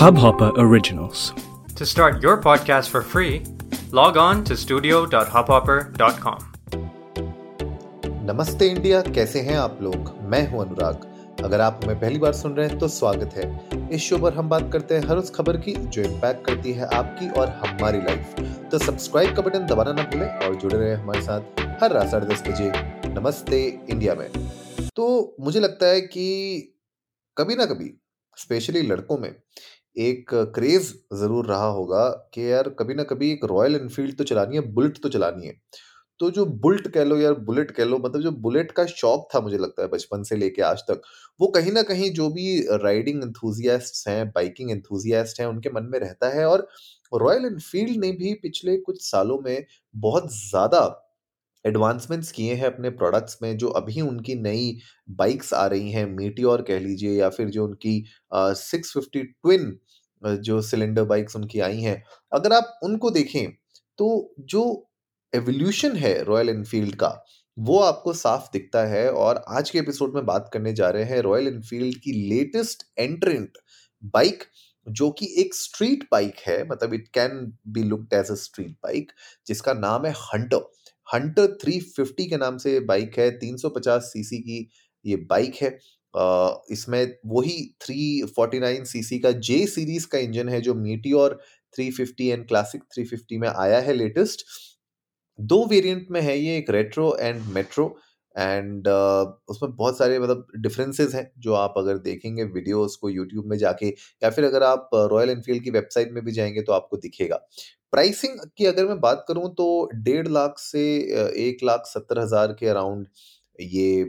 Hub Hopper Originals. To start your podcast for free, log on to studio.hubhopper.com. नमस्ते India, कैसे हैं आप लोग? मैं हूं अनुराग। अगर आप हमें पहली बार सुन रहे हैं तो स्वागत है। इस शो पर हम बात करते हैं हर उस खबर की जो इम्पैक्ट करती है आपकी और हमारी लाइफ। तो सब्सक्राइब का बटन दबाना ना भूलें और जुड़े रहे हमारे साथ हर रात 10:30 बजे नमस्ते इंडिया में। तो मुझे लगता है कि कभी ना कभी स्पेशली लड़कों में एक क्रेज जरूर रहा होगा कि यार कभी ना कभी एक रॉयल एनफील्ड तो चलानी है, बुलेट तो चलानी है। तो जो बुलेट कह लो यार, बुलेट कह लो, मतलब जो बुलेट का शौक था मुझे लगता है बचपन से लेके आज तक, वो कहीं ना कहीं जो भी राइडिंग एंथुजियास्ट्स हैं, बाइकिंग एंथुजियास्ट हैं, उनके मन में रहता है। और रॉयल एनफील्ड ने भी पिछले कुछ सालों में बहुत ज़्यादा एडवांसमेंट्स किए हैं अपने प्रोडक्ट्स में। जो अभी उनकी नई बाइक्स आ रही हैं, मीटियोर कह लीजिए, या फिर जो उनकी 650 ट्विन जो सिलेंडर बाइक्स उनकी आई हैं, अगर आप उनको देखें तो जो एवोल्यूशन है रॉयल एनफील्ड का वो आपको साफ दिखता है। और आज के एपिसोड में बात करने जा रहे हैं रॉयल एनफील्ड की लेटेस्ट एंट्रेंट बाइक, जो कि एक स्ट्रीट बाइक है, मतलब it can be looked as a street bike, जिसका नाम है हंटर। हंटर 350 के नाम से बाइक है। 350 सीसी की ये बाइक है। इसमें वही 349 सीसी का जे सीरीज का इंजन है जो मीटियोर 350 एंड क्लासिक 350 में आया है लेटेस्ट। दो वेरिएंट में है ये, एक रेट्रो एंड मेट्रो, एंड उसमें बहुत सारे मतलब डिफरेंसेस हैं जो आप अगर देखेंगे वीडियोस को यूट्यूब में जाके, या फिर अगर आप रॉयल एनफील्ड की वेबसाइट में भी जाएंगे तो आपको दिखेगा। प्राइसिंग की अगर मैं बात करूं तो 1.5 लाख से 1,70,000 के अराउंड ये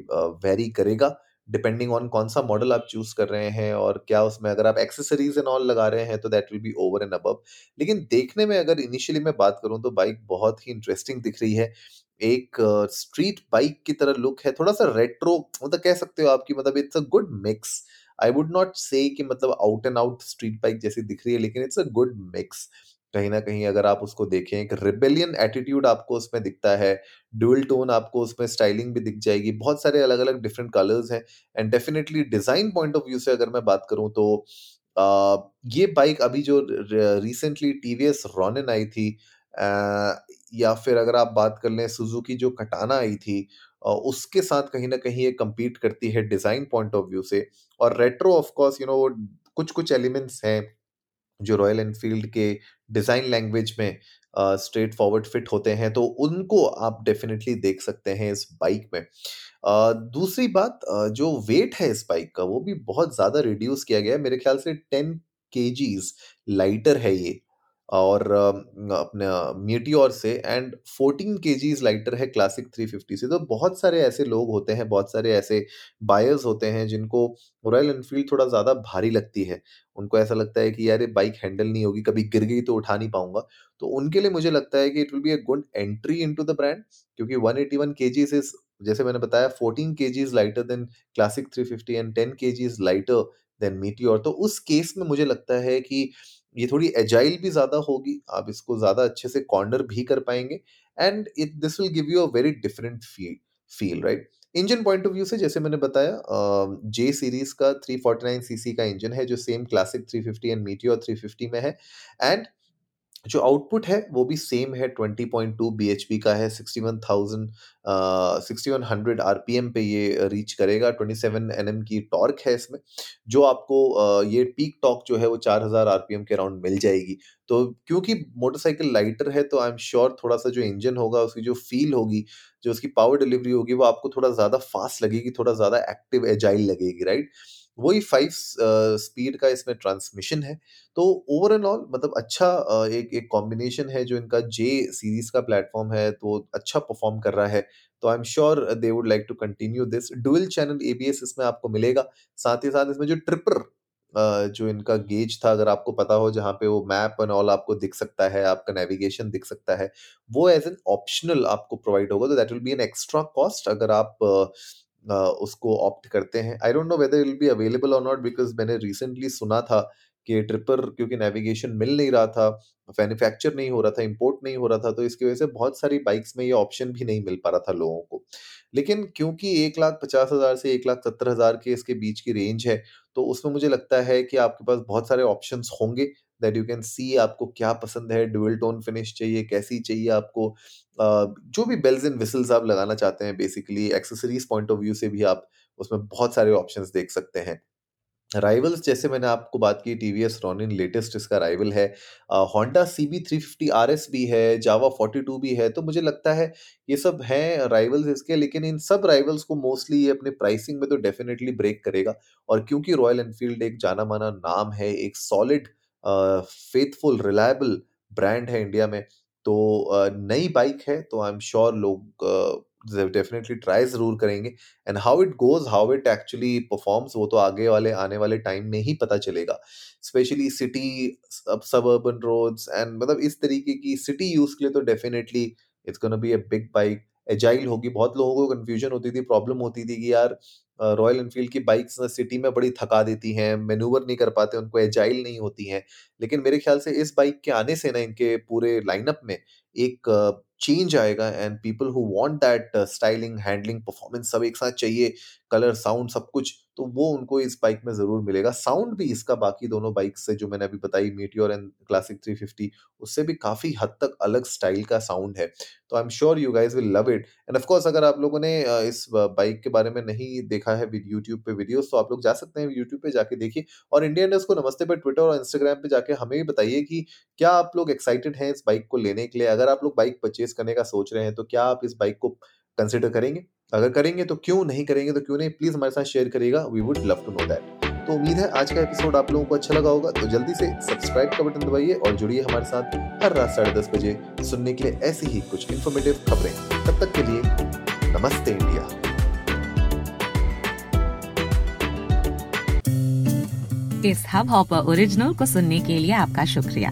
वेरी करेगा, डिपेंडिंग ऑन कौन सा मॉडल आप चूज कर रहे हैं और क्या उसमें अगर आप एक्सेसरीज एंड ऑल लगा रहे हैं तो that will be over and above. लेकिन देखने में अगर इनिशियली मैं बात करूं तो बाइक बहुत ही इंटरेस्टिंग दिख रही है। एक स्ट्रीट बाइक की तरह लुक है, थोड़ा सा रेट्रो मतलब कह सकते हो आपकी, मतलब it's a good mix. I would not say कि मतलब out and out street bike जैसी दिख रही है, लेकिन इट्स अ गुड मिक्स। कहीं ना कहीं अगर आप उसको देखें, एक रिबेलियन एटीट्यूड आपको उसमें दिखता है, ड्यूल टोन आपको उसमें स्टाइलिंग भी दिख जाएगी, बहुत सारे अलग अलग डिफरेंट कलर्स हैं। And definitely design point of view से अगर मैं बात करूं तो ये बाइक अभी जो रिसेंटली टीवीएस रॉनिन आई थी, या फिर अगर आप बात कर लें सुजुकी जो कटाना आई थी, उसके साथ कहीं ना कहीं ये कम्पीट करती है डिज़ाइन पॉइंट ऑफ व्यू से। और रेट्रो ऑफकोर्स यू नो कुछ एलिमेंट्स हैं जो रॉयल एनफील्ड के डिज़ाइन लैंग्वेज में स्ट्रेट फॉरवर्ड फिट होते हैं, तो उनको आप डेफिनेटली देख सकते हैं इस बाइक में। दूसरी बात, जो वेट है इस बाइक का वो भी बहुत ज़्यादा रिड्यूस किया गया है। मेरे ख्याल से 10 kgs लाइटर है ये और अपने मीटियोर से, एंड 14 kgs लाइटर है क्लासिक 350 से। तो बहुत सारे ऐसे लोग होते हैं, बहुत सारे ऐसे बायर्स होते हैं जिनको रॉयल एनफील्ड थोड़ा ज़्यादा भारी लगती है, उनको ऐसा लगता है कि यार ये बाइक हैंडल नहीं होगी, कभी गिर गई तो उठा नहीं पाऊंगा। तो उनके लिए मुझे लगता है कि it will be a good entry into the brand, क्योंकि 181 kgs इज, जैसे मैंने बताया, 14 kgs lighter than Classic 350 and 10 kgs lighter than Meteor. तो उस केस में मुझे लगता है कि ये थोड़ी एजाइल भी ज़्यादा होगी, आप इसको ज़्यादा अच्छे से कॉर्नर भी कर पाएंगे, and it this will give you a very different feel right. Engine point of view से जैसे मैंने बताया, जे सीरीज़ का 349 सीसी का इंजन है जो सेम क्लासिक 350 एंड मीटियोर 350 में है। एंड जो आउटपुट है वो भी सेम है, 20.2 बीएचपी का है, 6100 आरपीएम पे ये रीच करेगा। 27 एनएम की टॉर्क है इसमें, जो आपको ये पीक टॉर्क जो है वो 4000 आरपीएम के अराउंड मिल जाएगी। तो क्योंकि मोटरसाइकिल लाइटर है तो आई एम श्योर थोड़ा सा जो इंजन होगा उसकी जो फील होगी, जो उसकी पावर डिलीवरी होगी, वो आपको थोड़ा ज़्यादा फास्ट लगेगी, थोड़ा ज़्यादा एक्टिव एजाइल लगेगी राइट। वही 5 स्पीड का इसमें ट्रांसमिशन है। तो ओवर एंड ऑल मतलब अच्छा एक कॉम्बिनेशन है जो इनका जे सीरीज़ का प्लेटफॉर्म है, तो अच्छा परफॉर्म कर रहा है। तो I am sure they would like to continue this. Dual channel ABS इसमें आपको मिलेगा, साथ ही साथ इसमें जो ट्रिपर जो इनका गेज था, अगर आपको पता हो, जहाँ पे वो मैप एंड ऑल आपको दिख सकता है, आपका नेविगेशन दिख सकता है, वो एज एन ऑप्शनल आपको प्रोवाइड होगा। तो that will be an extra cost अगर आप उसको ऑप्ट करते हैं। I don't know whether it be available और नॉट, बिकॉज मैंने रिसेंटली सुना था कि ट्रिपर क्योंकि नेविगेशन मिल नहीं रहा था, मैन्युफैक्चर नहीं हो रहा था, इंपोर्ट नहीं हो रहा था, तो इसकी वजह से बहुत सारी बाइक्स में ये ऑप्शन भी नहीं मिल पा रहा था लोगों को। लेकिन क्योंकि 1,50,000 से 1,70,000 के इसके बीच की रेंज है, तो उसमें मुझे लगता है कि आपके पास बहुत सारे ऑप्शंस होंगे दैट यू कैन सी आपको क्या पसंद है, ड्यूअल टोन फिनिश चाहिए, कैसी चाहिए आपको, जो भी बेल्स एंड विसल्स आप लगाना चाहते हैं। Basically accessories point of view से भी आप उसमें बहुत सारे ऑप्शंस देख सकते हैं। राइवल्स जैसे मैंने आपको बात की, TVS Ronin लेटेस्ट इसका राइवल है, Honda CB350 RS भी है, जावा 42 भी है, तो मुझे लगता है ये सब हैं राइवल्स इसके। लेकिन इन सब राइवल्स को मोस्टली ये अपने प्राइसिंग में तो डेफिनेटली ब्रेक करेगा, और क्योंकि रॉयल एनफील्ड एक जाना माना नाम है, एक सॉलिड फेथफुल रिलायबल ब्रांड है इंडिया में, तो नई बाइक है, तो आई एम श्योर लोग डेफिनेटली ट्राई ज़रूर करेंगे। And how it goes, how it actually performs, वो तो आगे वाले आने वाले टाइम में ही पता चलेगा, specially city, suburban roads and मतलब इस तरीके की सिटी यूज़ के लिए तो definitely it's gonna be a big bike. Agile होगी, बहुत लोगों को कन्फ्यूजन होती थी, प्रॉब्लम होती थी कि यार रॉयल एनफील्ड की बाइक्स सिटी में बड़ी थका देती हैं, मैन्यूवर नहीं कर पाते, उनको एजाइल नहीं होती हैं। लेकिन मेरे ख्याल से इस बाइक के आने से ना इनके पूरे लाइनअप में एक चेंज आएगा, and people who want that styling, handling, performance सब एक साथ चाहिए, कलर, साउंड, सब कुछ, तो वो उनको इस बाइक में ज़रूर मिलेगा। साउंड भी इसका बाकी दोनों बाइक से जो मैंने अभी बताई, मीटियोर एंड क्लासिक 350, उससे भी काफ़ी हद तक अलग स्टाइल का साउंड है, तो I am sure you guys will love it. And of course अगर आप लोगों ने इस बाइक के बारे में नहीं देखा है यूट्यूब पे वीडियोस, तो आप लोग जा सकते हैं यूट्यूब पे जाके देखिए, और इंडियन को नमस्ते पे ट्विटर और इंस्टाग्राम पे जाके हमें भी बताइए कि क्या आप लोग एक्साइटेड हैं इस बाइक को लेने के लिए। अगर आप लोग बाइक परचेज करने का सोच रहे हैं, तो क्या आप इस बाइक को कंसिडर करेंगे? अगर करेंगे तो क्यों, नहीं करेंगे तो क्यों नहीं, प्लीज हमारे साथ शेयर करिएगा, we would love to know that. तो उम्मीद है आज का एपिसोड आप लोगों को अच्छा लगा होगा, तो जल्दी से सब्सक्राइब का बटन दबाइए और जुड़िए हमारे साथ हर रात 10:30 बजे सुनने के लिए ऐसी ही कुछ इन्फॉर्मेटिव खबरें। तब तक के लिए नमस्ते इंडिया। इस हब हॉपर ओरिजिनल को सुनने के लिए आपका शुक्रिया।